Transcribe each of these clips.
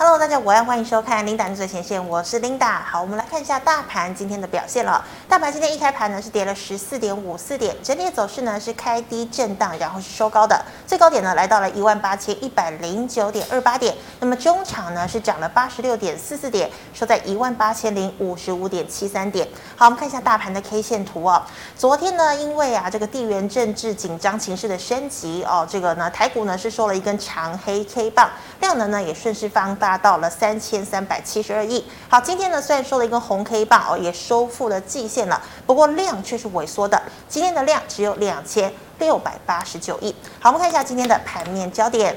Hello， 大家午安，欢迎收看 Linda 最前线，我是 Linda。好，我们来看一下大盘今天的表现了。大盘今天一开盘呢是跌了 14.54 点，整体走势呢是开低震荡，然后是收高的，最高点呢来到了 18,109.28 点。那么中场呢是涨了 86.44 点，收在 18,055.73 点。好，我们看一下大盘的 K 线图哦。昨天呢，因为这个地缘政治紧张情势的升级哦，这个呢台股呢是收了一根长黑 K 棒，量能呢也顺势放大。达到了3372亿。好，今天呢虽然收了一根红 K 棒哦，也收复了季线了，不过量却是萎缩的。今天的量只有2689亿。好，我们看一下今天的盘面焦点。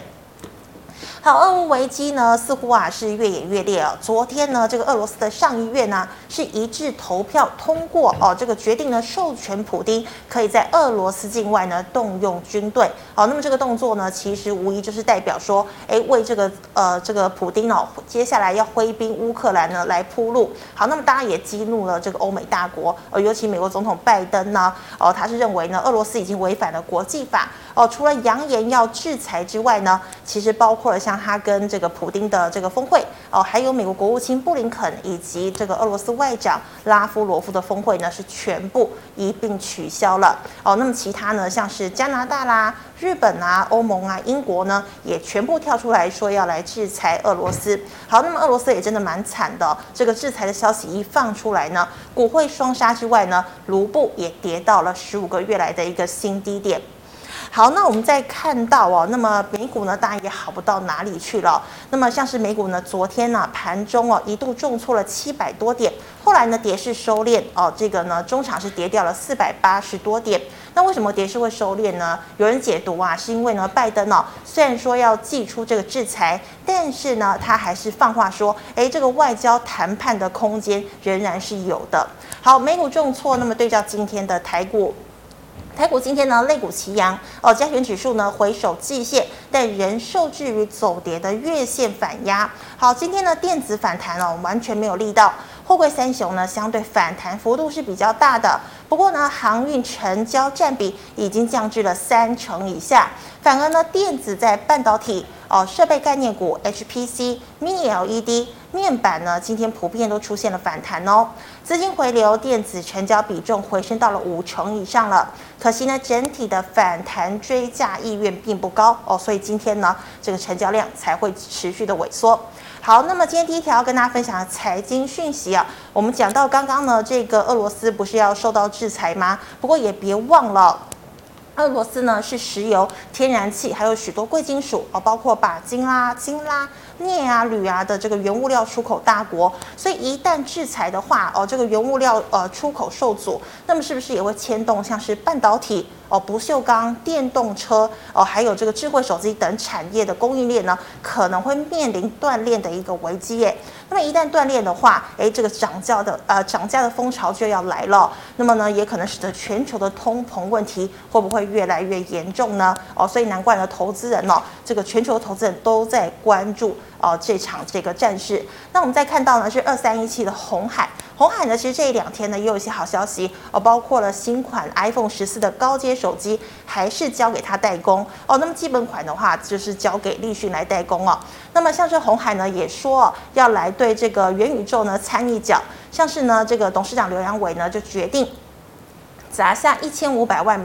好，俄乌危机呢似乎是越演越烈哦。昨天呢，这个俄罗斯的上议院呢是一致投票通过哦，这个决定呢授权普丁可以在俄罗斯境外呢动用军队。好，那么这个动作呢，其实无疑就是代表说，为这个普丁哦，接下来要挥兵乌克兰呢来铺路。好，那么当然也激怒了这个欧美大国，尤其美国总统拜登呢，他是认为呢俄罗斯已经违反了国际法哦，除了扬言要制裁之外呢，其实包括了像。他跟这个普丁的这个峰会哦，还有美国国务卿布林肯以及这个俄罗斯外长拉夫罗夫的峰会呢，是全部一并取消了哦。那么其他呢，像是加拿大啦、日本啊、欧盟啊、英国呢，也全部跳出来说要来制裁俄罗斯。好，那么俄罗斯也真的蛮惨的哦，这个制裁的消息一放出来呢，股汇双杀之外呢，卢布也跌到了15个月来的一个新低点。好，那我们再看到哦，那么美股呢，当然也好不到哪里去了哦。那么像是美股呢，昨天呢盘中哦一度重挫了700多点，后来呢跌势收敛哦，这个呢中场是跌掉了480多点。那为什么跌势会收敛呢？有人解读是因为呢拜登哦虽然说要祭出这个制裁，但是呢他还是放话说，这个外交谈判的空间仍然是有的。好，美股重挫，那么对照今天的台股今天呢，类股齐扬哦，加权指数呢回守季线，但仍受制于走跌的月线反压。好，今天呢电子反弹哦，完全没有力道。货柜三雄呢相对反弹幅度是比较大的，不过呢航运成交占比已经降至了30%以下，反而呢电子在半导体哦设备概念股 HPC、Mini LED。面板呢，今天普遍都出现了反弹哦，资金回流，电子成交比重回升到了50%以上了。可惜呢，整体的反弹追价意愿并不高哦，所以今天呢，这个成交量才会持续的萎缩。好，那么今天第一条跟大家分享的财经讯息啊，我们讲到刚刚呢，这个俄罗斯不是要受到制裁吗？不过也别忘了。俄罗斯呢是石油、天然气，还有许多贵金属哦，包括钯金啦、金啦、镍啊、铝啊的这个原物料出口大国，所以一旦制裁的话哦，这个原物料出口受阻，那么是不是也会牵动像是半导体？哦，不锈钢、电动车哦，还有这个智慧手机等产业的供应链呢，可能会面临断裂的一个危机耶。那么一旦断裂的话，这个涨价的风潮就要来了。那么呢，也可能使得全球的通膨问题会不会越来越严重呢？哦，所以难怪呢，投资人哦，这个全球投资人都在关注哦这场这个战事。那我们再看到呢，是2317的鸿海。鸿海呢，其实这一两天呢也有一些好消息哦，包括了新款 iPhone 14的高阶手机还是交给他代工哦。那么基本款的话，就是交给立讯来代工哦。那么像是鸿海呢，也说要来对这个元宇宙呢掺一脚，像是呢这个董事长刘扬伟呢就决定。砸下$1500万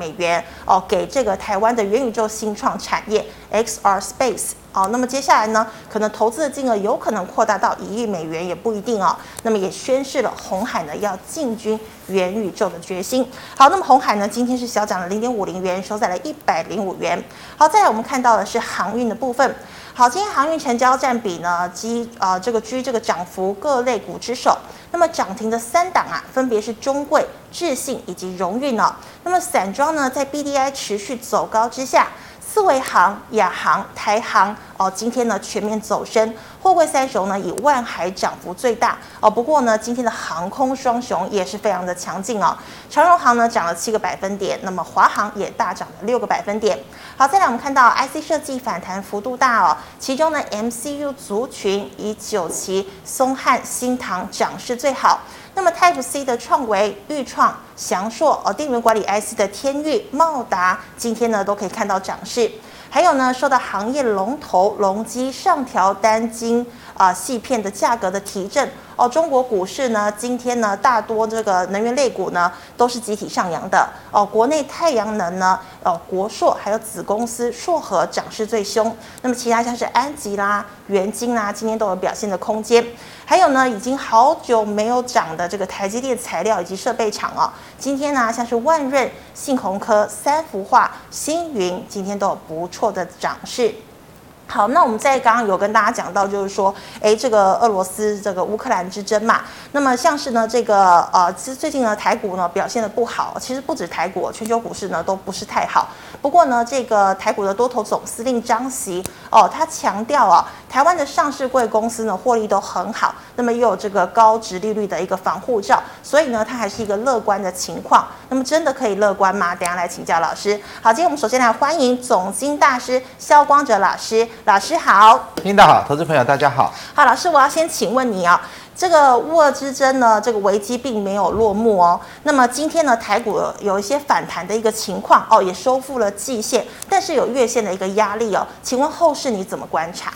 哦，给这个台湾的元宇宙新创产业 XR Space 哦。那么接下来呢，可能投资的金额有可能扩大到$1亿也不一定哦。那么也宣示了鸿海呢要进军元宇宙的决心。好，那么鸿海呢今天是小涨了0.50元，收在了105元。好，再来我们看到的是航运的部分。好，今天航运成交占比呢，居这个涨幅各类股之首。那么涨停的3档分别是中贵、智信以及荣运哦。那么散装呢，在 BDI 持续走高之下，四维航、亚航、台航哦，今天呢全面走升。货柜三雄呢以万海涨幅最大哦，不过呢今天的航空双雄也是非常的强劲哦。长荣航呢涨了7个百分点，那么华航也大涨了6个百分点。好，再来我们看到 IC 设计反弹幅度大哦，其中呢 MCU 族群以9期、松汉、新唐涨势最好。那么 Type C 的创惟、裕创、祥硕哦，电源管理 IC 的天钰、茂达，今天呢都可以看到涨势。还有呢，受到行业龙头隆基上调单晶矽片的价格的提振哦，中国股市呢今天呢大多这个能源类股呢都是集体上扬的哦，国内太阳能呢国硕还有子公司硕和涨势最凶，那么其他像是安吉啦、元晶啦，今天都有表现的空间。还有呢，已经好久没有涨的这个台积电材料以及设备厂哦，今天呢像是万润、信鸿科、三福化、星云，今天都有不错的涨势。好，那我们在刚刚有跟大家讲到，就是说，这个俄罗斯这个乌克兰之争嘛，那么像是呢这个其实最近呢台股呢表现的不好，其实不止台股，全球股市呢都不是太好。不过呢，这个台股的多头总司令张錫哦，他强调啊，台湾的上市柜公司呢获利都很好，那么又有这个高殖利率的一个防护罩，所以呢，它还是一个乐观的情况。那么真的可以乐观吗？等一下来请教老师。好，今天我们首先来欢迎总经大师蕭光哲老师。老师好，听到好，投资朋友大家好。好，老师，我要先请问你啊，这个乌俄之争呢，这个危机并没有落幕哦。那么今天呢，台股有一些反弹的一个情况哦，也收复了季线，但是有月线的一个压力哦。请问后市你怎么观察？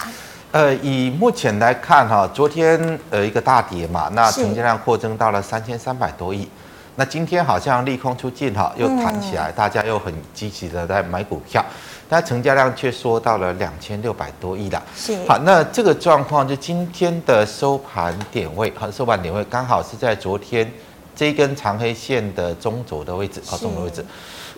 以目前来看哈，昨天一个大跌嘛，那成交量扩增到了3300多亿。那今天好像利空出尽哈，又弹起来，大家又很积极的在买股票，但成交量却缩到了2600多亿了。是，好，那这个状况就今天的收盘点位和收盘点位刚好是在昨天这一根长黑线的中轴的位置啊，中轴位置，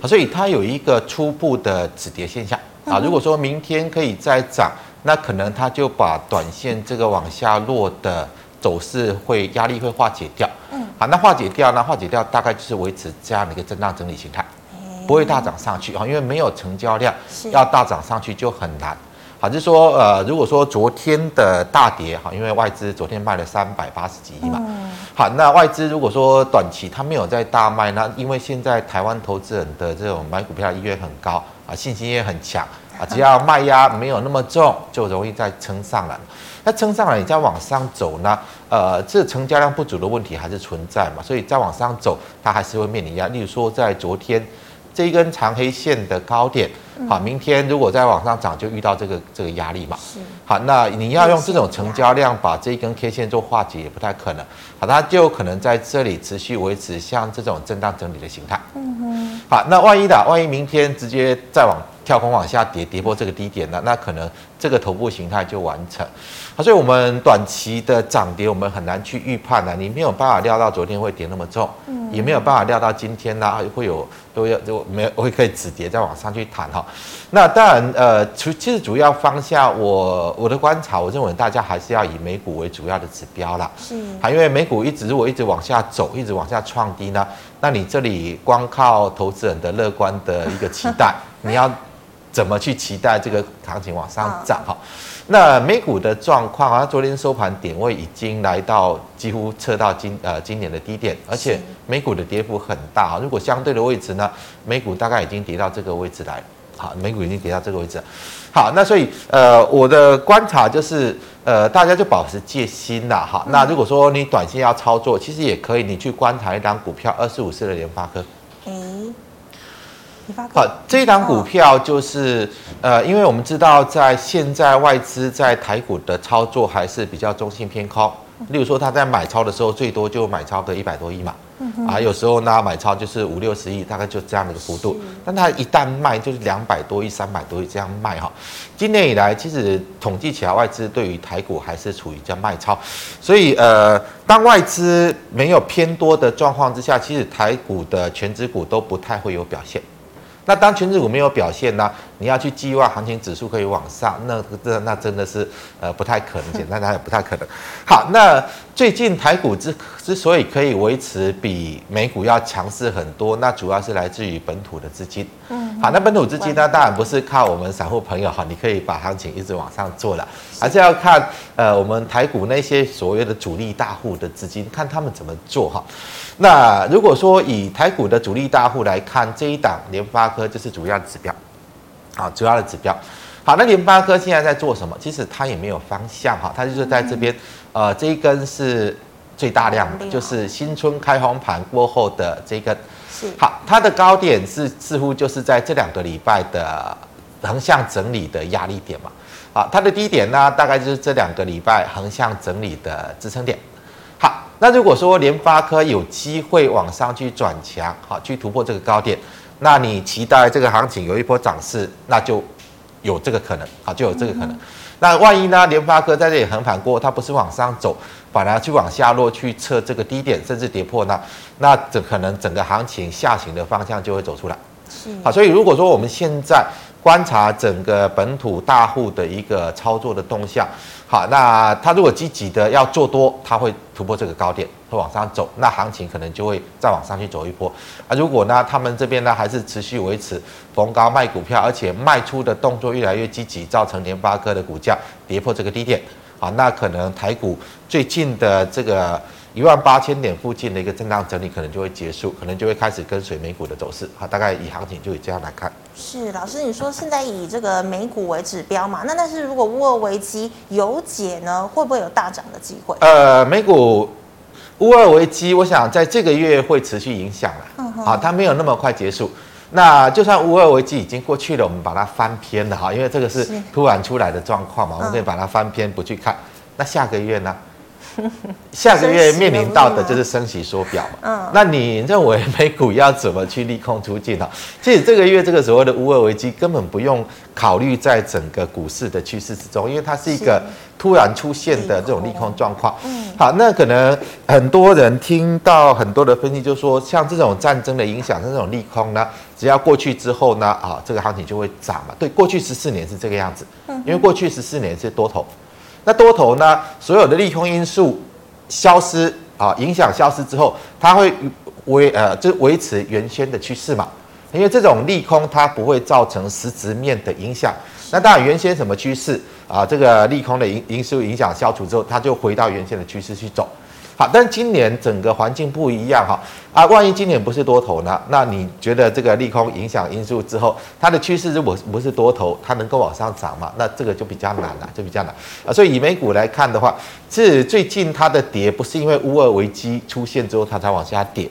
所以它有一个初步的止跌现象啊。如果说明天可以再涨，那可能它就把短线这个往下落的走势会压力会化解掉。好，那化解掉呢？化解掉大概就是维持这样的一个震荡整理形态，不会大涨上去啊，因为没有成交量，要大涨上去就很难。好，就是说如果说昨天的大跌哈，因为外资昨天卖了380几亿嘛，好，那外资如果说短期它没有在大卖，那因为现在台湾投资人的这种买股票的意愿很高啊，信心也很强啊，只要卖压没有那么重，就容易再撑上来。那撑上来，你再往上走呢？这成交量不足的问题还是存在嘛，所以再往上走，它还是会面临压力。例如说，在昨天这一根长黑线的高点，好，明天如果再往上涨，就遇到这个压力嘛。好，那你要用这种成交量把这一根 K 线做化解，也不太可能。好，它就可能在这里持续维持像这种震荡整理的形态。好，那万一明天直接再往跳空往下跌，跌破这个低点呢，那可能这个头部形态就完成。所以我们短期的涨跌，我们很难去预判的，你没有办法料到昨天会跌那么重，也没有办法料到今天呢会有可以止跌再往上去谈哈。那当然其实主要方向，我的观察，我认为大家还是要以美股为主要的指标啦。是，因为美股如果一直往下走，一直往下创低呢，那你这里光靠投资人的乐观的一个期待，你要怎么去期待这个行情往上涨哈？那美股的状况啊，昨天收盘点位已经来到几乎测到今年的低点，而且美股的跌幅很大。如果相对的位置呢，美股大概已经跌到这个位置来了。好，美股已经跌到这个位置了。好，那所以我的观察就是大家就保持戒心啦。好，那如果说你短线要操作，其实也可以，你去观察一档股票25%的联发科。好，这一档股票就是因为我们知道在现在外资在台股的操作还是比较中性偏空，例如说他在买超的时候最多就买超个100多亿嘛，有时候呢买超就是50-60亿，大概就这样的一个幅度，但他一旦卖就是200多亿、300多亿这样卖哈。今年以来其实统计起来，外资对于台股还是处于叫卖超，所以当外资没有偏多的状况之下，其实台股的全指股都不太会有表现。那当全指股没有表现呢，你要去寄望行情指数可以往上，那真的是不太可能，简单来也不太可能。好，那最近台股之所以可以维持比美股要强势很多，那主要是来自于本土的资金。好，那本土资金呢，当然不是靠我们散户朋友哈，你可以把行情一直往上做了，还是要看我们台股那些所谓的主力大户的资金，看他们怎么做哈。那如果说以台股的主力大户来看，这一档联发科就是主要的指标，啊，主要的指标。好，那联发科现在在做什么？其实它也没有方向哈，它就是在这边，这一根是最大量的，就是新春开红盘过后的这一根。好，它的高点是似乎就是在这2个礼拜的横向整理的压力点嘛。好，它的低点呢，大概就是这2个礼拜横向整理的支撑点。好，那如果说联发科有机会往上去转强，好，去突破这个高点，那你期待这个行情有一波涨势，那就有这个可能，好，就有这个可能。那万一呢，联发科在这里横盘过，它不是往上走，反而去往下落，去测这个低点，甚至跌破呢，那可能整个行情下行的方向就会走出来。好，所以如果说我们现在观察整个本土大户的一个操作的动向，好，那他如果积极的要做多，他会突破这个高点，会往上走，那行情可能就会再往上去走一波。啊，如果呢，他们这边呢还是持续维持逢高卖股票，而且卖出的动作越来越积极，造成联发科的股价跌破这个低点，好，那可能台股最近的这个18000点附近的一个震荡整理可能就会结束，可能就会开始跟随美股的走势。好，大概以行情就以这样来看。是，老师，你说现在以这个美股为指标嘛？那但是如果乌俄危机有解呢，会不会有大涨的机会？美股乌俄危机，我想在这个月会持续影响了。好，它没有那么快结束。那就算乌俄危机已经过去了，我们把它翻篇了哈，因为这个是突然出来的状况嘛，我们可以把它翻篇不去看。那下个月呢？下个月面临到的就是升息缩表嘛，嗯，那你认为美股要怎么去利空出尽呢？其实这个月这个所谓的乌俄危机根本不用考虑在整个股市的趋势之中，因为它是一个突然出现的这种利空状况。好，那可能很多人听到很多的分析就说，像这种战争的影响，这种利空呢，只要过去之后呢，啊，这个行情就会涨嘛。对，过去14年是这个样子，因为过去14年是多头。那多头呢？所有的利空因素消失啊，影响消失之后，它会维持原先的趋势嘛？因为这种利空它不会造成实质面的影响。那当然，原先什么趋势啊？这个利空的因素影响消除之后，它就回到原先的趋势去走。好，但今年整个环境不一样哈啊，万一今年不是多头呢？那你觉得这个利空影响因素之后，它的趋势如果不是多头，它能够往上涨吗？那这个就比较难了，就比较难啊。所以以美股来看的话，是最近它的跌不是因为乌俄危机出现之后它才往下跌，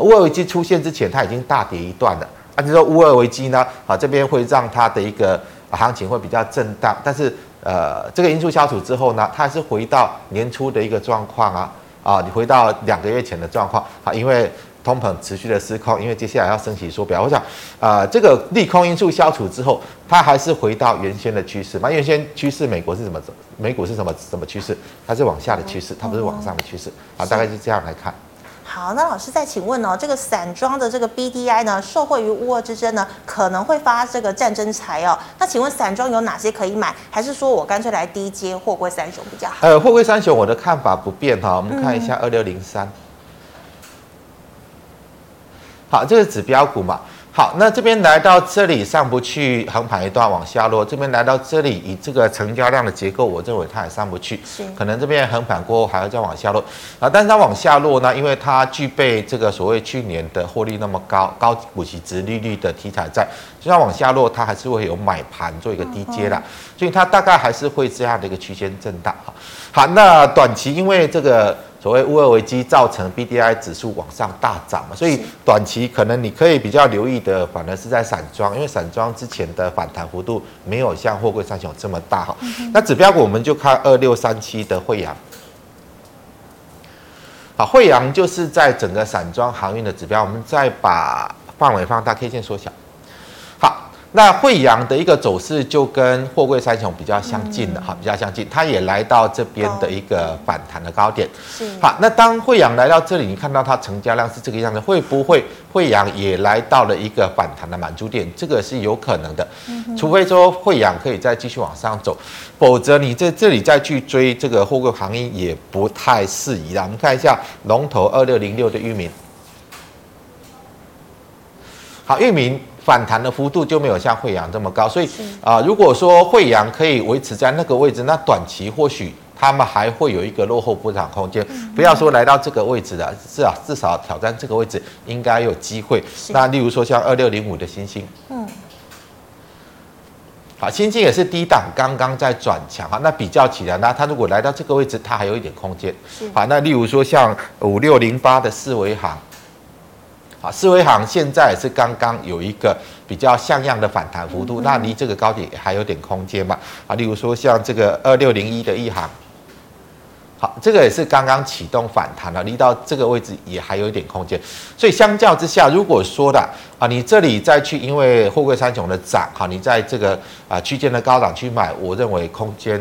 乌俄危机出现之前它已经大跌一段了。那就说乌俄危机呢，啊，这边会让它的一个行情会比较震荡，但是这个因素消除之后呢，它还是回到年初的一个状况啊。啊，你回到2个月前的状况啊，因为通膨持续的失控，因为接下来要升息缩表，我想，这个利空因素消除之后，它还是回到原先的趋势嘛？原先趋势美国是什么？美股是什么趋势？它是往下的趋势，它不是往上的趋势啊，大概是这样来看。好，那老师再请问哦，这个散装的这个 BDI 呢，受惠于乌俄之争呢，可能会发这个战争财哦。那请问散装有哪些可以买？还是说我干脆来低接货柜三雄比较好？货柜三雄我的看法不变哈，我们看一下2603。好，这是指标股嘛。好，那这边来到这里上不去，横盘一段往下落。这边来到这里，以这个成交量的结构，我认为它也上不去，可能这边横盘过后还要再往下落啊。但是它往下落呢，因为它具备这个所谓去年的获利那么高、高股息殖利率的题材在，就算往下落，它还是会有买盘做一个低阶啦，所以它大概还是会这样的一个区间震荡哈。好，那短期因为这个所谓乌俄危机造成 BDI 指数往上大涨嘛，所以短期可能你可以比较留意的，反而是在散装，因为散装之前的反弹幅度没有像货柜三雄这么大哈。那指标股我们就看2637的惠阳。好，惠阳就是在整个散装航运的指标，我们再把范围放大 K 线缩小。好，那惠阳的一个走势就跟货柜三雄比较相近的哈，比较相近，它也来到这边的一个反弹的高点。好，那当惠阳来到这里，你看到它成交量是这个样子，会不会惠阳也来到了一个反弹的满足点？这个是有可能的，除非说惠阳可以再继续往上走，否则你在这里再去追这个货柜行业也不太适宜啦。我们看一下龙头2606的裕民。好，裕民反弹的幅度就没有像惠阳这么高，所以如果说惠阳可以维持在那个位置，那短期或许他们还会有一个落后补涨空间。不要说来到这个位置了，至少挑战这个位置应该有机会。那例如说像2605的欣兴，好，欣兴也是低档刚刚在转强啊，那比较起来，那它如果来到这个位置，它还有一点空间。好，那例如说像5608的四维行。啊，四维行现在也是刚刚有一个比较像样的反弹幅度，那离这个高点还有点空间嘛，啊，例如说像这个2601的一行。好，这个也是刚刚启动反弹了，离到这个位置也还有一点空间，所以相较之下，如果说的啊，你这里再去因为货柜三雄的涨，好，你在这个啊区间的高档去买，我认为空间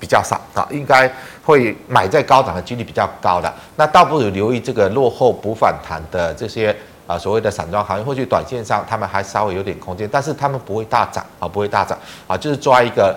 比较少啊，应该会买在高档的几率比较高的，那倒不如留意这个落后补反弹的这些。啊，所谓的散装行业，或许短线上他们还稍微有点空间，但是他们不会大涨啊，不会大涨啊，就是抓一个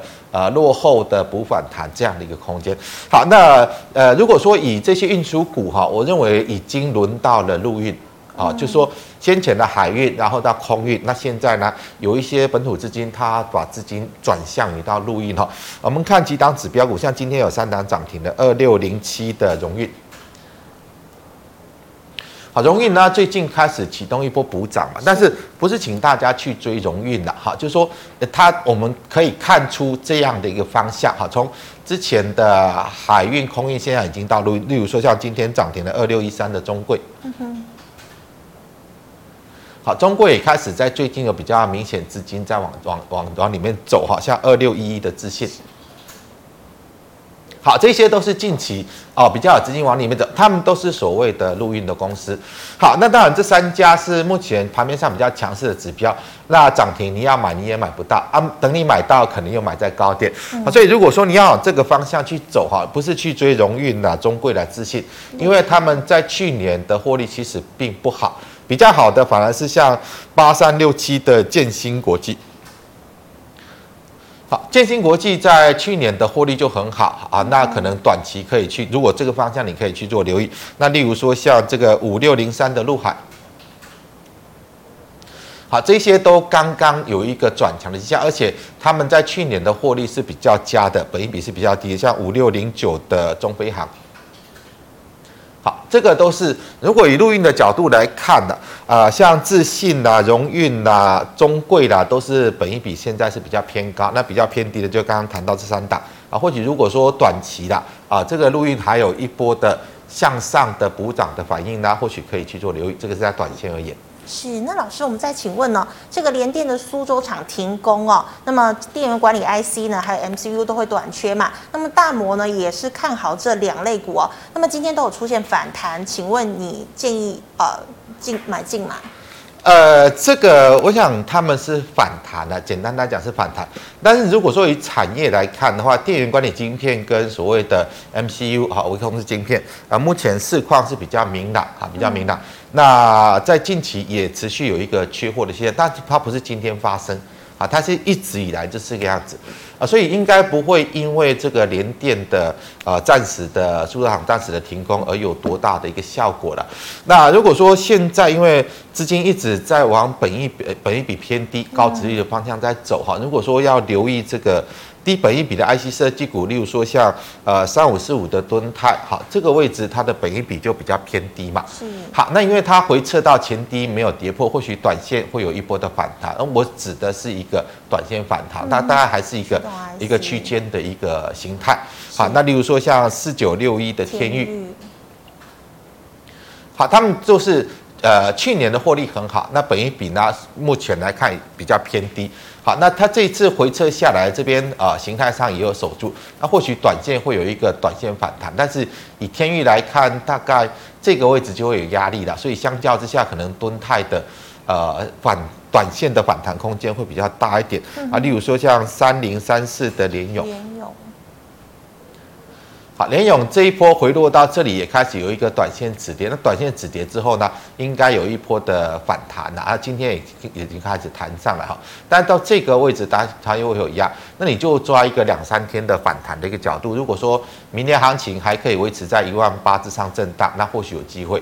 落后的补反弹这样的一个空间。好，那如果说以这些运输股哈，我认为已经轮到了陆运啊，就是说先前的海运，然后到空运，那现在呢，有一些本土资金它把资金转向于到陆运哈。我们看几档指标股，像今天有3档涨停的，2607的荣运。好，荣运呢最近开始启动一波补涨嘛，但是不是请大家去追荣运了哈，就是说它我们可以看出这样的一个方向哈，从之前的海运、空运，现在已经到陆运，例如说像今天涨停的2613的中柜。好，中柜也开始在最近有比较明显资金在往里面走哈，像2611的自信。好，这些都是近期哦比较有资金往里面走，他们都是所谓的陆运的公司。好，那当然这3家是目前盘面上比较强势的指标。那涨停你要买你也买不到啊，等你买到可能又买在高点。所以如果说你要往这个方向去走哈，不是去追荣运啦、中贵啦、自信，因为他们在去年的获利其实并不好，比较好的反而是像8367的建新国际。好，建新国际在去年的获利就很好啊，那可能短期可以去，如果这个方向你可以去做留意。那例如说像这个5603的陆海，好，这些都刚刚有一个转强的迹象，而且他们在去年的获利是比较佳的，本益比是比较低的，像5609的中飞航。好，这个都是如果以陆运的角度来看的啊，像自信啦、荣运啦、中贵啦，都是本益比现在是比较偏高，那比较偏低的就刚刚谈到这3档啊。或许如果说短期啦啊，这个陆运还有一波的向上的补涨的反应呢，或许可以去做留意，这个是在短线而言。是，那老师，我们再请问呢、哦，这个联电的苏州厂停工哦，那么电源管理 IC 呢，还有 MCU 都会短缺嘛？那么大摩呢也是看好这2类股哦，那么今天都有出现反弹，请问你建议买进吗？这个我想他们是反弹的，简单来讲是反弹。但是如果说以产业来看的话，电源管理晶片跟所谓的 MCU 啊，微控制晶片啊，目前市况是比较明朗啊，比较明朗。那在近期也持续有一个缺货的现象，但它不是今天发生啊，它是一直以来就是这个样子啊，所以应该不会因为这个联电的暂时的苏州厂暂时的停工而有多大的一个效果了。那如果说现在因为资金一直在往本益比偏低、高殖利率的方向在走哈，如果说要留意这个低本益比的 IC 设计股，例如说像3545的敦泰，好，这个位置它的本益比就比较偏低嘛。是。好，那因为它回撤到前低没有跌破，或许短线会有一波的反弹。我指的是一个短线反弹，它大概还是一个区间的一个形态。好，那例如说像4961的天钰，好，他们就是去年的获利很好，那本益比呢目前来看比较偏低。好，那它这一次回撤下来这边形态上也有守住，那或许短线会有一个短线反弹，但是以天钰来看，大概这个位置就会有压力了，所以相较之下，可能敦泰的短线的反弹空间会比较大一点啊。例如说像3034的联咏。好，联咏这一波回落到这里也开始有一个短线止跌，那短线止跌之后呢，应该有一波的反弹了啊，今天已经开始弹上来哈，但到这个位置它又会有压，那你就抓一个2-3天的反弹的一个角度，如果说明天行情还可以维持在18000之上震荡，那或许有机会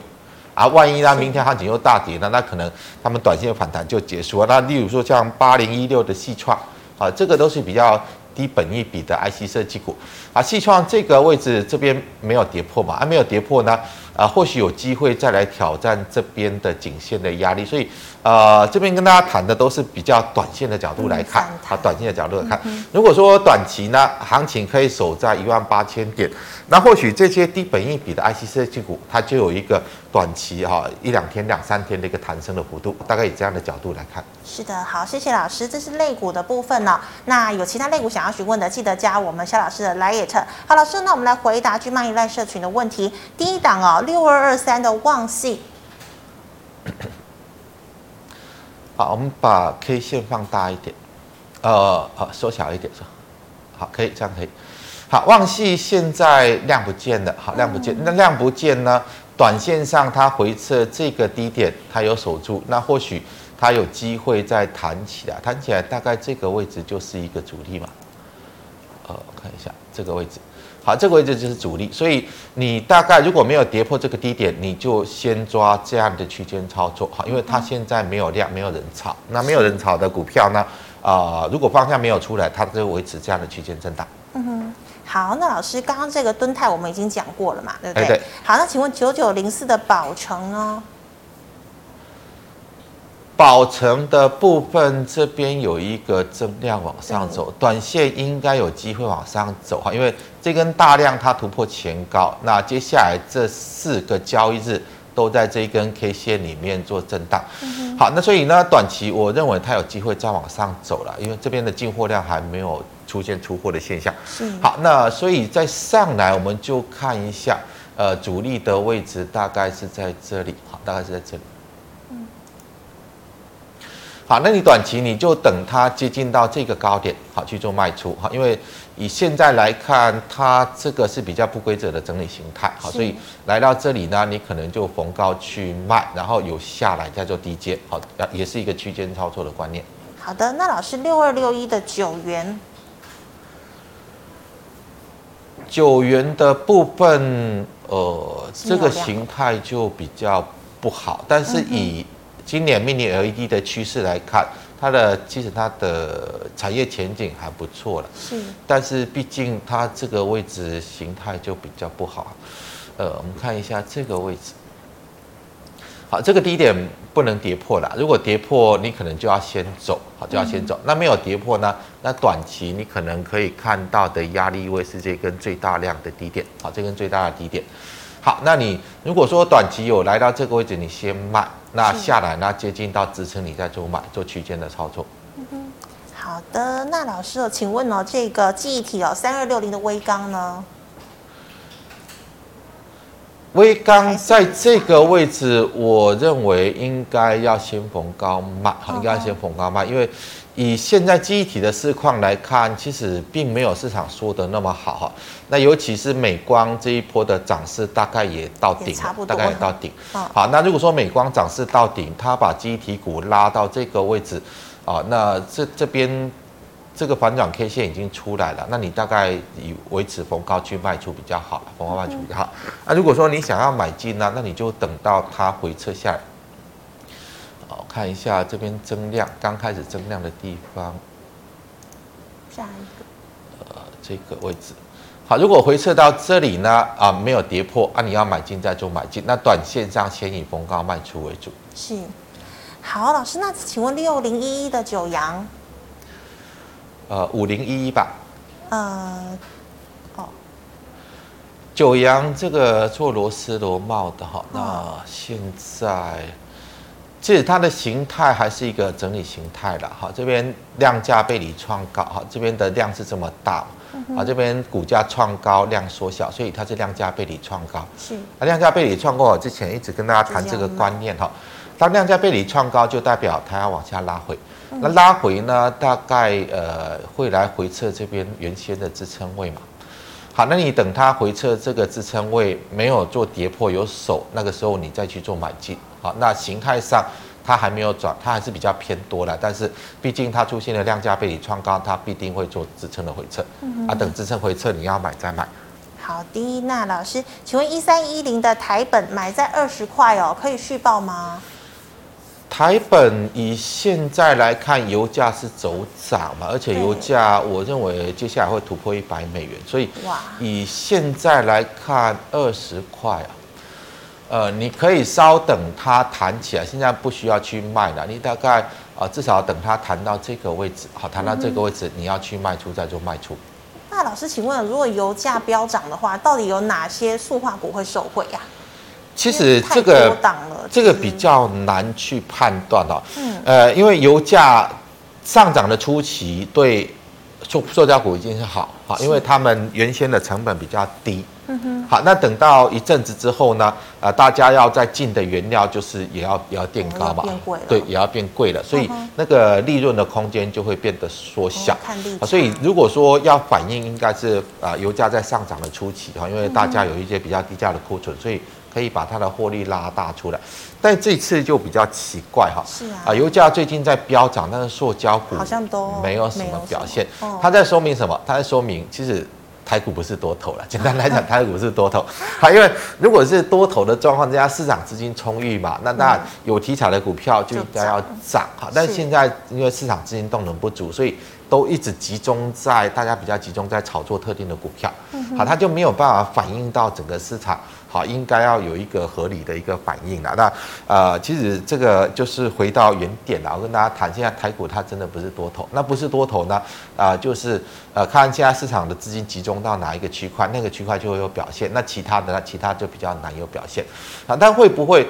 啊，万一呢明天行情又大跌呢，那可能他们短线反弹就结束了。那例如说像8016的矽创啊，这个都是比较低本益比的 IC 设计股啊，矽创这个位置这边没有跌破嘛，啊没有跌破呢，啊或许有机会再来挑战这边的颈线的压力，所以这边跟大家谈的都是比较短线的角度来看啊，短线的角度来看，如果说短期呢行情可以守在18000点，那或许这些低本益比的 IC 设计股它就有一个短期一两天两三天的一个弹升的幅度，大概以这样的角度来看。是的，好，谢谢老师，这是类股的部分哦。那有其他类股想要询问的，记得加我们萧老师的 LINE。 好，老师，那我们来回答巨曼一 LINE 社群的问题。第一档哦，6223的旺矽。好，我们把 K 线放大一点，缩小一点，好，可以，这样可以。好，旺矽现在量不见了，好，量不见，那量不见呢？短线上它回撤这个低点，它有守住，那或许它有机会再弹起来，弹起来大概这个位置就是一个阻力嘛。我看一下这个位置，好，这个位置就是阻力，所以你大概如果没有跌破这个低点，你就先抓这样的区间操作，好，因为它现在没有量，没有人炒，那没有人炒的股票呢，如果方向没有出来，它就维持这样的区间震荡。嗯哼。好，那老师，刚刚这个敦泰我们已经讲过了嘛，对不对？对。好，那请问9904的宝城呢？宝城的部分这边有一个增量往上走，短线应该有机会往上走，因为这根大量它突破前高，那接下来这4个交易日都在这一根 K 线里面做震荡。嗯、好，那所以呢，短期我认为它有机会再往上走了，因为这边的进货量还没有出现出货的现象。好，那所以再上来我们就看一下，主力的位置大概是在这里，好，大概是在这里。嗯。好，那你短期你就等它接近到这个高点，好去做卖出，好，因为以现在来看，它这个是比较不规则的整理形态，好，所以来到这里呢，你可能就逢高去卖，然后有下来再做低接，好，也是一个区间操作的观念。好的，那老师6261的9元。9元的部分，这个形态就比较不好，但是以今年 mini LED 的趋势来看，它的其实它的产业前景还不错了，是，但是毕竟它这个位置形态就比较不好，我们看一下这个位置，好，这个低点不能跌破了，如果跌破你可能就要先走，好，就要先走，那没有跌破呢，那短期你可能可以看到的压力位是这根最大量的低点，好，这根最大的低点。好，那你如果说短期有来到这个位置，你先卖，那下来那接近到支撑你再做买，做区间的操作。嗯，好的，那老师哦，请问哦，这个记忆体哦，3260的微钢呢？微钢在这个位置，我认为应该要先逢高卖，应该要先逢高卖，因为以现在记忆体的市况来看，其实并没有市场说的那么好，那尤其是美光这一波的涨势大概也到顶，大概也到顶。好，那如果说美光涨势到顶，它把记忆体股拉到这个位置，啊，那这边这个反转 K 线已经出来了，那你大概以维持逢高去卖出比较好，逢高卖出比较好。那如果说你想要买进呢，那你就等到它回撤下来。好，看一下这边增量，刚开始增量的地方，下一个，这个位置。好，如果回撤到这里呢，啊，没有跌破，啊，你要买进再做买进，那短线上先以逢高卖出为主。是，好，老师，那请问6011的九阳，5011吧，九阳这个做螺丝螺帽的哈，那现在。其实它的形态还是一个整理形态了，好，这边量价背离创高，好，这边的量是这么大，啊，这边股价创高，量缩小，所以它是量价背离创高。是，啊，量价背离创高，我之前一直跟大家谈这个观念哈，当量价背离创高就代表它要往下拉回，那拉回呢，大概会来回撤这边原先的支撑位嘛。好，那你等它回撤这个支撑位没有做跌破有手，那个时候你再去做买进。好，那形态上它还没有转，它还是比较偏多了，但是毕竟它出现了量价背离创高，它必定会做支撑的回撤。啊，等支撑回撤你要买再买。好的，那老师，请问1310的台本买在20块哦，可以续报吗？台本以现在来看，油价是走涨嘛，而且油价我认为接下来会突破$100，所以以现在来看20块啊，你可以稍等它弹起来，现在不需要去卖了，你大概至少等它弹到这个位置，好，弹到这个位置你要去卖出再做卖出。那老师，请问如果油价飙涨的话，到底有哪些塑化股会受惠呀？其实这个比较难去判断哦。因为油价上涨的初期对塑胶股已经是好啊，因为他们原先的成本比较低。好，那等到一阵子之后呢，大家要再进的原料就是也要变高嘛，对，也要变贵了，所以那个利润的空间就会变得缩小。所以如果说要反映，应该是油价在上涨的初期哈，因为大家有一些比较低价的库存，所以可以把它的获利拉大出来。但这次就比较奇怪哈，是啊，油价最近在飙涨，但是塑胶股好像都没有什么表现。它在说明什么？它在说明其实台股不是多头了，简单来讲，台股是多头。好，因为如果是多头的状况，这家市场资金充裕嘛，那当然有题材的股票就应该要涨哈。但现在因为市场资金动能不足，所以都一直集中在大家比较集中在炒作特定的股票，好，它就没有办法反映到整个市场，好，应该要有一个合理的一个反应啦。那其实这个就是回到原点啦，我跟大家谈，现在台股它真的不是多头，那不是多头呢，就是看现在市场的资金集中到哪一个区块，那个区块就会有表现，那其他就比较难有表现啊。但会不会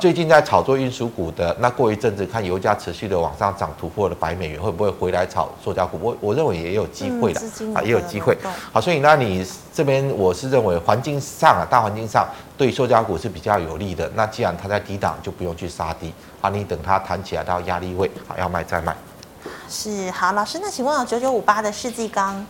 最近在炒作运输股的，那过一阵子看油价持续的往上涨，突破了100美元，会不会回来炒塑胶股？我认为也有机会的，也有机会。好，所以那你这边我是认为环境上大环境上对塑胶股是比较有利的。那既然它在低档，就不用去杀低啊，你等它弹起来到压力位，好，要卖再卖。是，好，老师，那请问9958的世纪钢。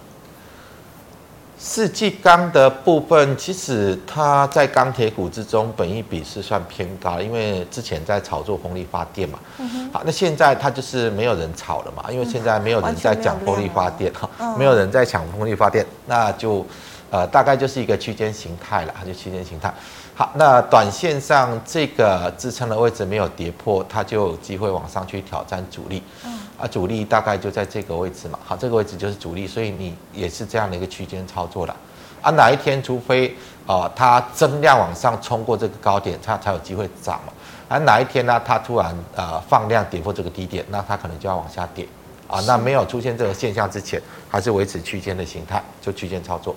世纪钢的部分，其实它在钢铁股之中，本益比是算偏高，因为之前在炒作风力发电嘛。好，那现在它就是没有人炒了嘛，因为现在没有人在讲风力发电哈，没有人在抢风力发电，那就大概就是一个区间形态了，它就区间形态。好，那短线上这个支撑的位置没有跌破，它就有机会往上去挑战主力。主力大概就在这个位置嘛，好，这个位置就是主力，所以你也是这样的一个区间操作了。哪一天除非它增量往上冲过这个高点，它才有机会涨嘛。哪一天呢，它突然放量跌破这个低点，那它可能就要往下跌啊。那没有出现这个现象之前，还是维持区间的形态，就区间操作。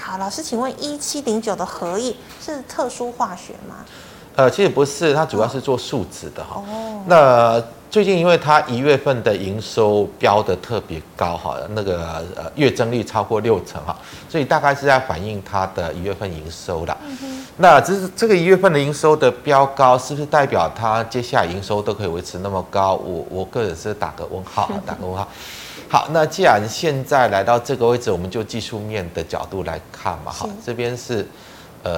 好，老师，请问1709的合益是特殊化学吗？其实不是，它主要是做树脂的哈。那最近因为它1月份的营收标的特别高哈，那个月增率超过60%哈，所以大概是在反映它的1月份营收啦。那这个1月份的营收的标高，是不是代表它接下来营收都可以维持那么高？我个人是打个问号，打个问号。好，那既然现在来到这个位置，我们就技术面的角度来看嘛。好，这边是看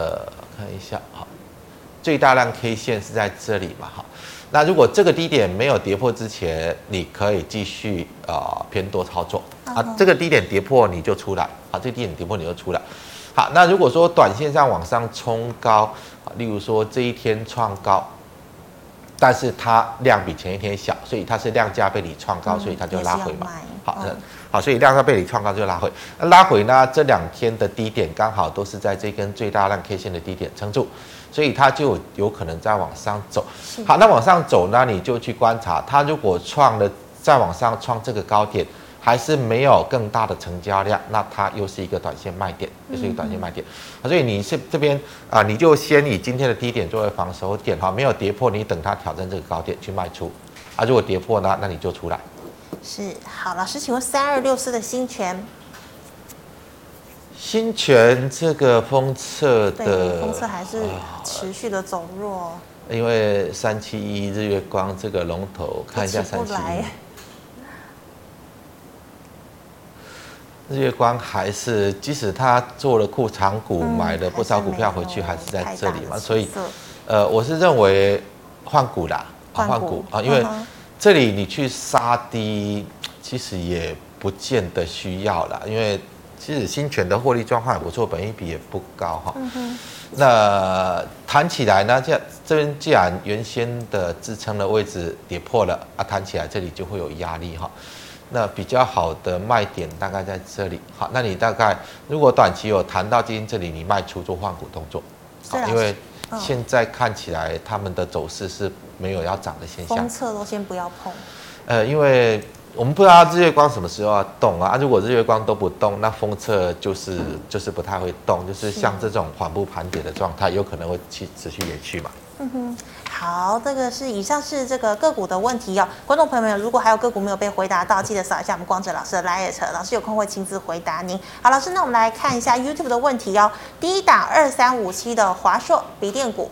一下哈，最大量 K 线是在这里嘛。好，那如果这个低点没有跌破之前，你可以继续偏多操作啊。这个低点跌破你就出来，好，这个低点跌破你就出来。好，那如果说短线上往上冲高，例如说这一天创高，但是它量比前一天小，所以它是量价被你创高，所以它就拉回嘛。好，所以量价被你创高就拉回。拉回呢，这2天的低点刚好都是在这根最大量 K 线的低点撑住。所以它就有可能再往上走。好，那往上走呢，你就去观察它，如果再往上创这个高点，还是没有更大的成交量，那它又是一个短线卖点，又是一个短线卖点。所以你是这边你就先以今天的低点作为防守点哈，没有跌破，你等它挑战这个高点去卖出。如果跌破呢，那你就出来。是，好，老师，请问3264的新泉。新泉这个封测的封测还是持续的走弱，因为371日月光这个龙头，看一下371日月光还是，即使他做了库藏股，买了不少股票回去，还是在这里嘛，所以我是认为换股啦，换股啊，因为这里你去杀低，其实也不见得需要啦，因为。其实新泉的获利状况也不错，本益比也不高哈。那弹起来呢？这边既然原先的支撑的位置跌破了弹起来这里就会有压力哈。那比较好的卖点大概在这里。好，那你大概如果短期有弹到今天这里，你卖出做换股动作，因为现在看起来他们的走势是没有要涨的现象。封测都先不要碰。因为我们不知道日月光什么时候要动啊，如果日月光都不动，那封测就是不太会动，就是像这种缓步盘点的状态有可能会持续延续嘛。嗯哼，好，这个是以上是这个个股的问题哦。观众朋友们，如果还有个股没有被回答到，记得扫一下我们光哲老师的 LINE， 老师有空会亲自回答您。好，老师，那我们来看一下 YouTube 的问题哦。第一档2357的华硕笔电股。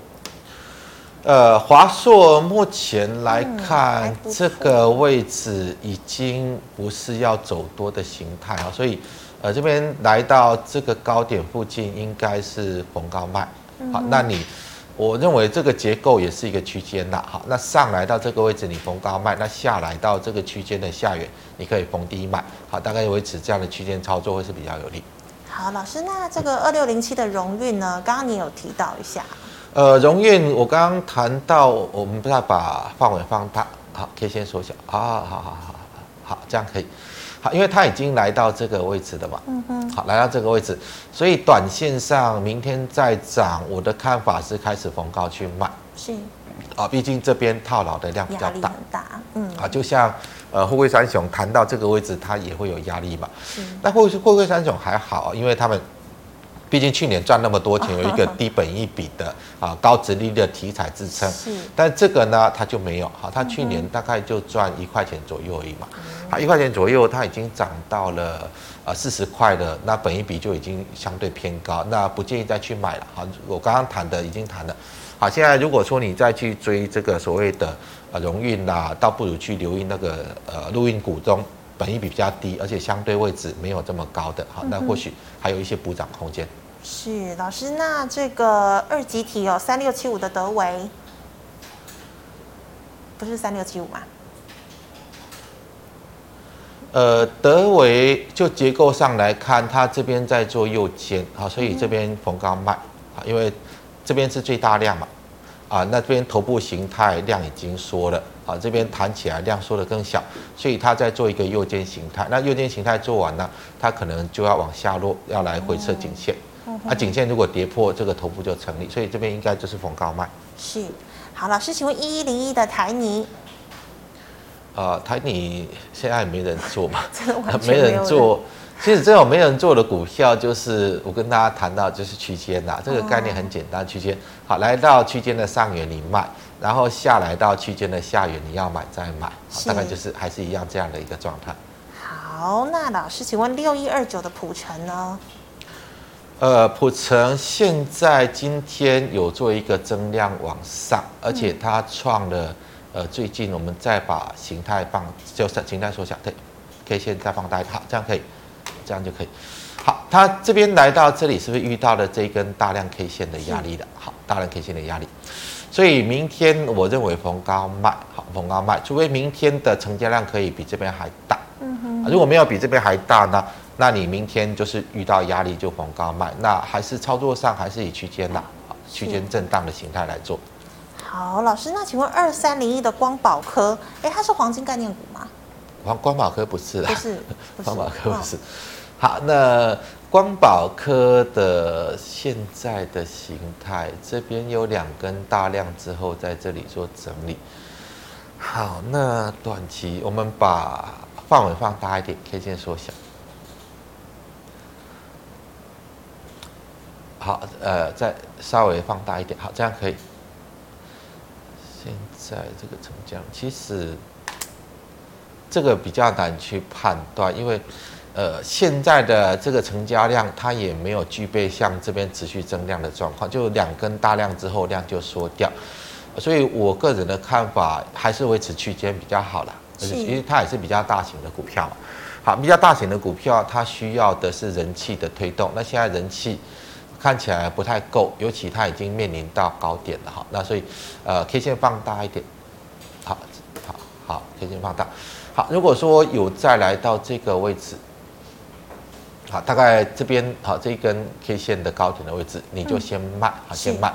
华硕目前来看，这个位置已经不是要走多的形态啊，所以，这边来到这个高点附近，应该是逢高卖。好，那我认为这个结构也是一个区间啦。好，那上来到这个位置你逢高卖，那下来到这个区间的下缘，你可以逢低卖。好，大概维持这样的区间操作会是比较有利。好，老师，那这个2607的荣运呢？刚刚你有提到一下。荣运，我刚刚谈到，我们不要把范围放大，好 ，K 线缩小，好，这样可以，好，因为它已经来到这个位置了嘛，好，来到这个位置，所以短线上明天再涨，我的看法是开始逢高去卖，是，啊，毕竟这边套牢的量比较大，压力很大，啊，就像货柜三雄谈到这个位置，它也会有压力嘛，那货柜三雄还好，因为他们。毕竟去年赚那么多钱，有一个低本益比的啊高殖利率的题材支撑，但这个呢，它就没有哈，它去年大概就赚1块钱左右而已嘛，啊1块钱左右，它已经涨到了40块了，那本益比就已经相对偏高，那不建议再去买了哈。我刚刚谈的已经谈了，好，现在如果说你再去追这个所谓的荣运啦，倒不如去留意那个陆运股中。本益比比较低，而且相对位置没有这么高的，好，那或许还有一些补涨空间。是老师，那这个二级体哦，3675的德微，不是3675吗？德微就结构上来看，它这边在做右肩，好，所以这边逢高卖，啊，因为这边是最大量嘛，啊，那这边头部形态量已经缩了。好，这边弹起来量缩得更小，所以它在做一个右肩形态。那右肩形态做完了，它可能就要往下落，要来回测颈线。啊，颈线如果跌破，这个头部就成立，所以这边应该就是逢高卖。是，好，老师，请问1101的台泥。台泥现在没人做嘛？没人做。其实这种没人做的股票，就是我跟大家谈到就是区间啦，这个概念很简单，区间。好，来到区间的上缘你卖，然后下来到区间的下缘你要买再买，大概就是还是一样这样的一个状态。好，那老师，请问6129的普成呢？普成现在今天有做一个增量往上，而且它创了最近我们再把形态放就是形态缩小，对，可以现在放大，好，这样可以。这样就可以。好，它这边来到这里，是不是遇到了这一根大量 K 线的压力了？好，大量 K 线的压力，所以明天我认为逢高卖，好，逢高卖，除非明天的成交量可以比这边还大。如果没有比这边还大呢，那你明天就是遇到压力就逢高卖，那还是操作上还是以区间啦，区间震荡的形态来做。好，老师，那请问2301的光宝科，它是黄金概念股吗？光宝科不是啦，不是光宝科不是。好，那光宝科的现在的形态，这边有2根大量之后，在这里做整理。好，那短期我们把范围放大一点 ，K 线缩小。好，再稍微放大一点，好，这样可以。现在这个成交，其实这个比较难去判断，因为。现在的这个成交量，它也没有具备像这边持续增量的状况，就2根大量之后量就缩掉，所以我个人的看法还是维持区间比较好啦。因为它也是比较大型的股票嘛，好，比较大型的股票它需要的是人气的推动，那现在人气看起来不太够，尤其它已经面临到高点了哈，那所以K 线放大一点，好 K 线放大，好，如果说有再来到这个位置。好，大概这边好这一根 K 线的高点的位置，你就先卖，好，先卖。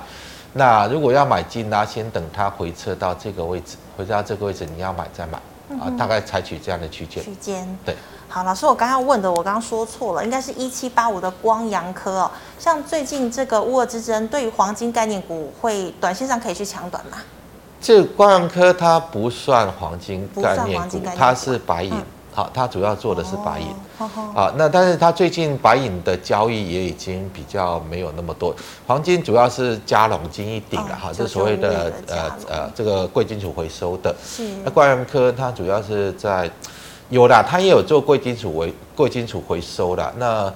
那如果要买进呢，先等它回撤到这个位置，回撤到这个位置你要买再买，啊，大概采取这样的区间。区间对。好，老师，我刚刚问的我刚刚说错了，应该是1785的光阳科哦。像最近这个乌俄之争，对于黄金概念股会短线上可以去抢短吗？这光阳科它不算黄金概念股，它是白银。好，它主要做的是白银。啊，那但是它最近白银的交易也已经比较没有那么多，黄金主要是加龙金一顶了哈，这所谓的这个贵金属回收的。是。那怪人科它主要是在有啦，它也有做贵金属回收啦。那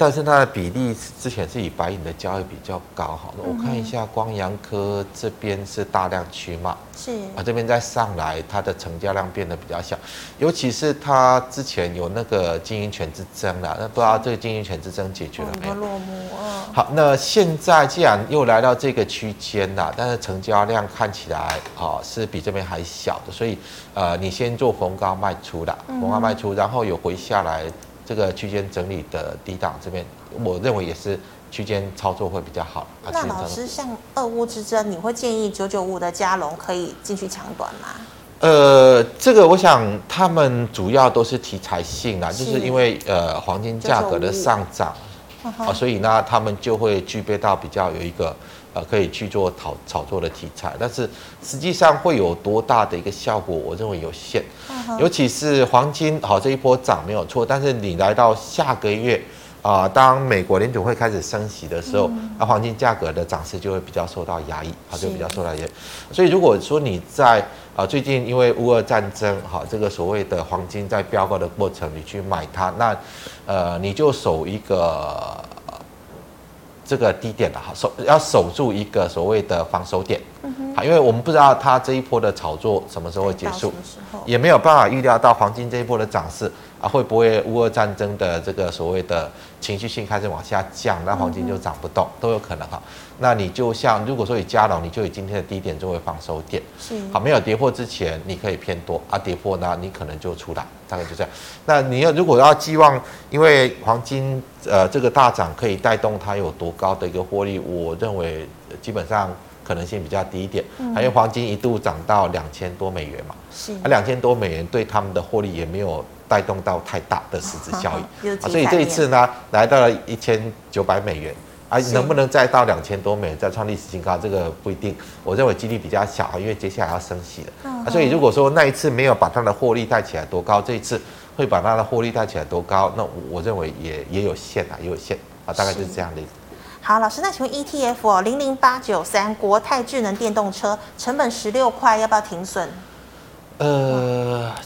但是它的比例之前是以白银的交易比较高，好，那我看一下光阳科这边是大量趋卖，是啊，这边再上来它的成交量变得比较小，尤其是它之前有那个经营权之争啦，那不知道这个经营权之争解决了没有？落幕啊。好，那现在既然又来到这个区间啦，但是成交量看起来啊是比这边还小的，所以你先做逢高卖出啦，逢高卖出，然后有回下来。这个区间整理的低档这边，我认为也是区间操作会比较好。那老师，像俄乌之争，你会建议995的佳龙可以进去抢短吗？这个我想他们主要都是题材性啦，就是因为黄金价格的上涨啊，所以呢他们就会具备到比较有一个可以去做炒作的题材，但是实际上会有多大的一个效果，我认为有限。尤其是黄金，好，这一波涨没有错，但是你来到下个月，当美国联储会开始升息的时候，那黄金价格的涨势就会比较受到压抑，它就比较受到压抑。所以如果说你在最近因为乌俄战争，好，这个所谓的黄金在飙高的过程，你去买它，那你就守一个这个低点了，要守住一个所谓的防守点。因为我们不知道它这一波的炒作什么时候会结束，也没有办法预料到黄金这一波的涨势会不会乌俄战争的这个所谓的情绪性开始往下降，那黄金就涨不动，都有可能哈。那你就像如果说你加龙，你就以今天的低点作为防守点，好，没有跌破之前你可以偏多啊，跌破呢你可能就出来，大概就这样。那你要如果要寄望，因为黄金这个大涨可以带动它有多高的一个获利，我认为基本上。可能性比较低一点，因为黄金一度涨到$2000多嘛，是啊，$2000多对他们的获利也没有带动到太大的实质效益，所以这一次呢来到了$1900，啊，能不能再到$2000多再创历史新高，这个不一定，我认为几率比较小，因为接下来要升息了，所以如果说那一次没有把它的获利带起来多高，这一次会把它的获利带起来多高，那我认为也有限啊，也有限啊，大概就是这样的。好，老师，那请问 ETF 哦，00893国泰智能电动车成本16块，要不要停损？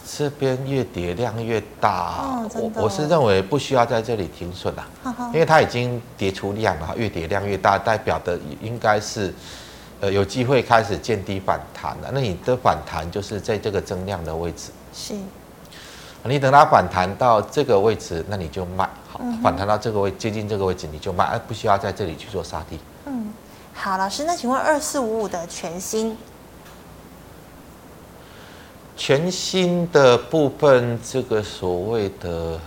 这边越跌量越大，我是认为不需要在这里停损啦，因为它已经跌出量了，越跌量越大，代表的应该是有机会开始见低反弹了。那你的反弹就是在这个增量的位置，是。你等它反弹到这个位置，那你就卖。好，反弹到这个位接近这个位置你就卖，不需要在这里去做杀低。嗯，好，老师，那请问2455的全新的部分，这个所谓的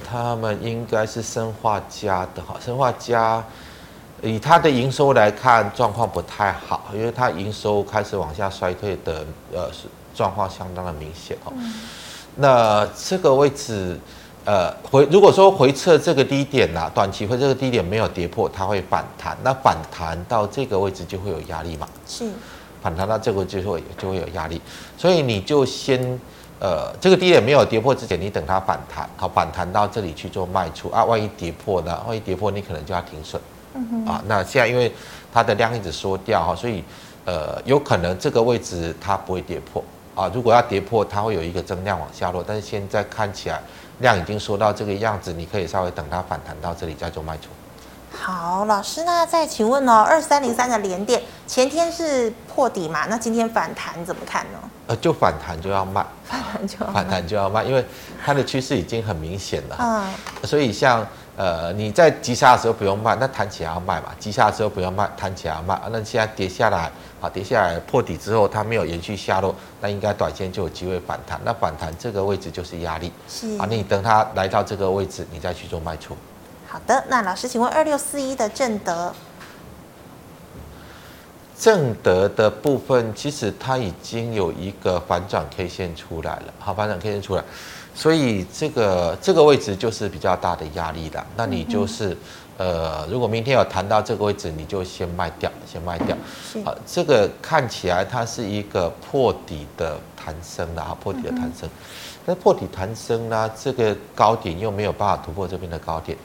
他们应该是生化家的哈，生化家以它的营收来看状况不太好，因为它营收开始往下衰退的状况相当的明显哈。那这个位置，如果说回撤这个低点啦，短期回撤这个低点没有跌破，它会反弹。那反弹到这个位置就会有压力嘛？是。反弹到这个就会有压力，所以你就先，这个低点没有跌破之前，你等它反弹，好，反弹到这里去做卖出啊。万一跌破呢？万一跌破，你可能就要停损。啊，那现在因为它的量一直缩掉哈，所以有可能这个位置它不会跌破。啊，如果要跌破，它会有一个增量往下落，但是现在看起来量已经缩到这个样子，你可以稍微等它反弹到这里再做卖出。好，老师，那再请问哦，2303的联电前天是破底嘛？那今天反弹怎么看呢？就反弹就要卖，反弹就要卖，因为它的趋势已经很明显了。所以像你在急杀的时候不用卖，那弹起来要卖嘛？急杀的时候不用卖，弹起来要卖。那现在跌下来。好，跌下来破底之后，它没有延续下落，那应该短线就有机会反弹。那反弹这个位置就是压力，是啊，你等它来到这个位置，你再去做卖出。好的，那老师，请问2641的正德，正德的部分其实它已经有一个反转 K 线出来了，好，反转 K 线出来，所以这个位置就是比较大的压力了。那你就是。如果明天有谈到这个位置，你就先卖掉，好，这个看起来它是一个破底的弹升啦，破底的弹升。但是破底弹升啦、啊，这个高点又没有办法突破这边的高点，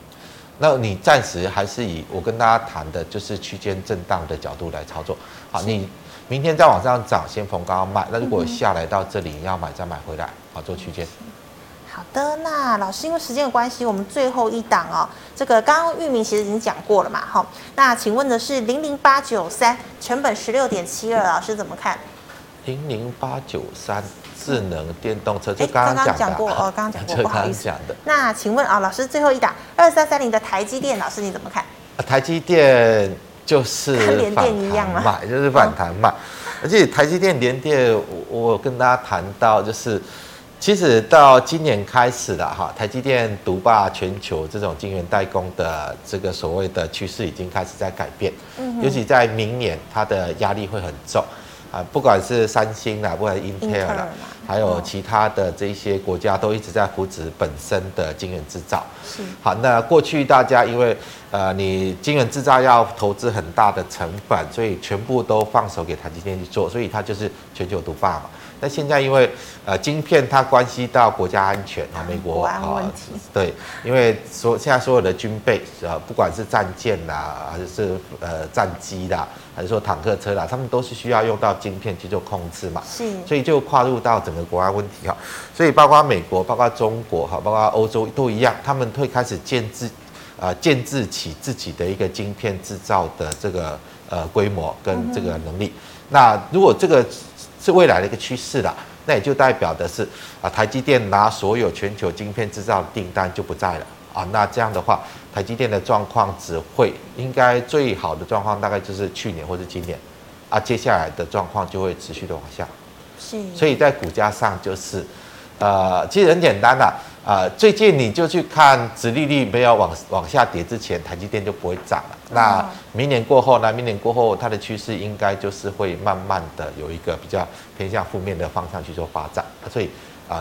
那你暂时还是以我跟大家谈的就是区间震荡的角度来操作。好，你明天再往上涨，先逢高卖。那如果下来到这里要买，再买回来，好做区间。好的，那老师因为时间的关系，我们最后一档哦，这个刚刚玉明其实已经讲过了嘛，哈。那请问的是00893，成本16.72，老师怎么看？00893智能电动车，就刚刚讲过哦，刚刚讲过，不好意思。那请问啊、哦，老师最后一档2330的台积电，老师你怎么看？台积电就是反弹嘛，就是反弹嘛。而且台积电联电，我跟大家谈到就是。其实到今年开始了哈，台积电独霸全球这种晶圆代工的这个所谓的趋势已经开始在改变，尤其在明年它的压力会很重啊，不管是三星啦，不管是 Intel 啦，还有其他的这些国家都一直在扶持本身的晶圆制造。是好，那过去大家因为你晶圆制造要投资很大的成本，所以全部都放手给台积电去做，所以它就是全球独霸嘛。那现在因为晶片它关系到国家安全啊，美国啊、对，因为现在所有的军备不管是战舰啦，还是战机啦，还是说坦克车啦，他们都是需要用到晶片去做控制嘛，是，所以就跨入到整个国安问题哈，所以包括美国、包括中国哈、包括欧洲都一样，他们会开始建制起自己的一个晶片制造的这个规模跟这个能力。那如果这个是未来的一个趋势啦，那也就代表的是啊，台积电拿所有全球晶片制造订单就不在了啊，那这样的话，台积电的状况只会应该最好的状况大概就是去年或是今年，啊，接下来的状况就会持续的往下，是，所以在股价上就是，其实很简单啦，最近你就去看殖利率没有往下跌之前，台积电就不会涨了。那明年过后呢？明年过后它的趋势应该就是会慢慢的有一个比较偏向负面的方向去做发展，所以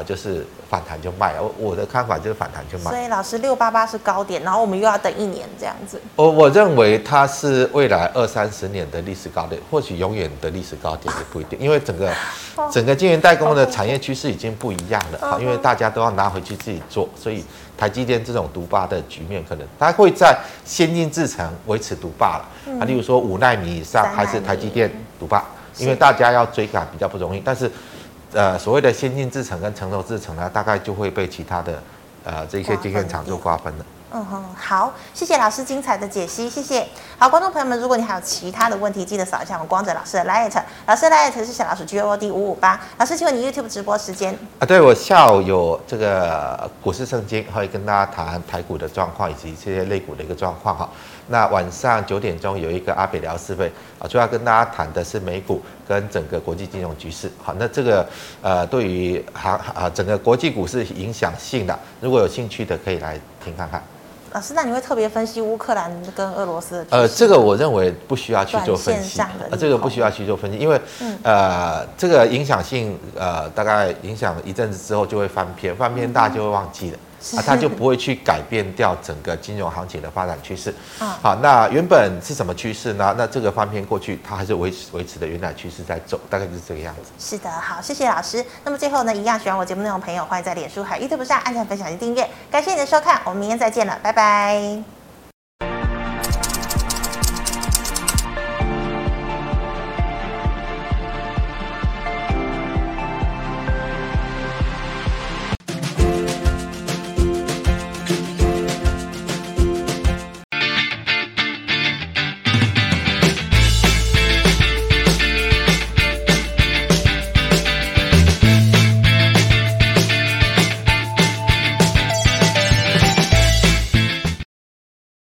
就是反弹就卖。我的看法就是反弹就卖。所以老师688是高点，然后我们又要等一年这样子。我认为它是未来20-30年的历史高点，或许永远的历史高点也不一定，因为整个晶圆代工的产业趋势已经不一样了，因为大家都要拿回去自己做，所以台积电这种独霸的局面，可能它会在先进制程维持独霸了。例如说5奈米以上还是台积电独霸，因为大家要追赶比较不容易，但是。所谓的先进制程跟成熟制程呢，大概就会被其他的这些晶圆厂做瓜分了。嗯哼，好，谢谢老师精彩的解析，谢谢。好，观众朋友们，如果你还有其他的问题，记得扫一下我们光哲老师的 LINE， 老师的 LINE 是小老鼠 GOD558。老师，请问你 YouTube 直播时间啊？对，我下午有这个股市圣经，会跟大家谈台股的状况以及这些类股的一个状况哈。那晚上9点钟有一个阿北聊是非啊，主要跟大家谈的是美股跟整个国际金融局势。好，那这个对于整个国际股市影响性的，如果有兴趣的可以来听看看。老师，那你会特别分析乌克兰跟俄罗斯的？这个我认为不需要去做分析，这个不需要去做分析，因为这个影响性大概影响一阵子之后就会翻篇，翻篇大家就会忘记了。它就不会去改变掉整个金融行情的发展趋势。好，那原本是什么趋势呢？那这个翻篇过去，它还是维持的原来趋势在走，大概就是这个样子。是的，好，谢谢老师。那么最后呢，一样喜欢我节目内容的朋友，欢迎在脸书、YouTube 上按赞、分享及订阅。感谢你的收看，我们明天再见了，拜拜。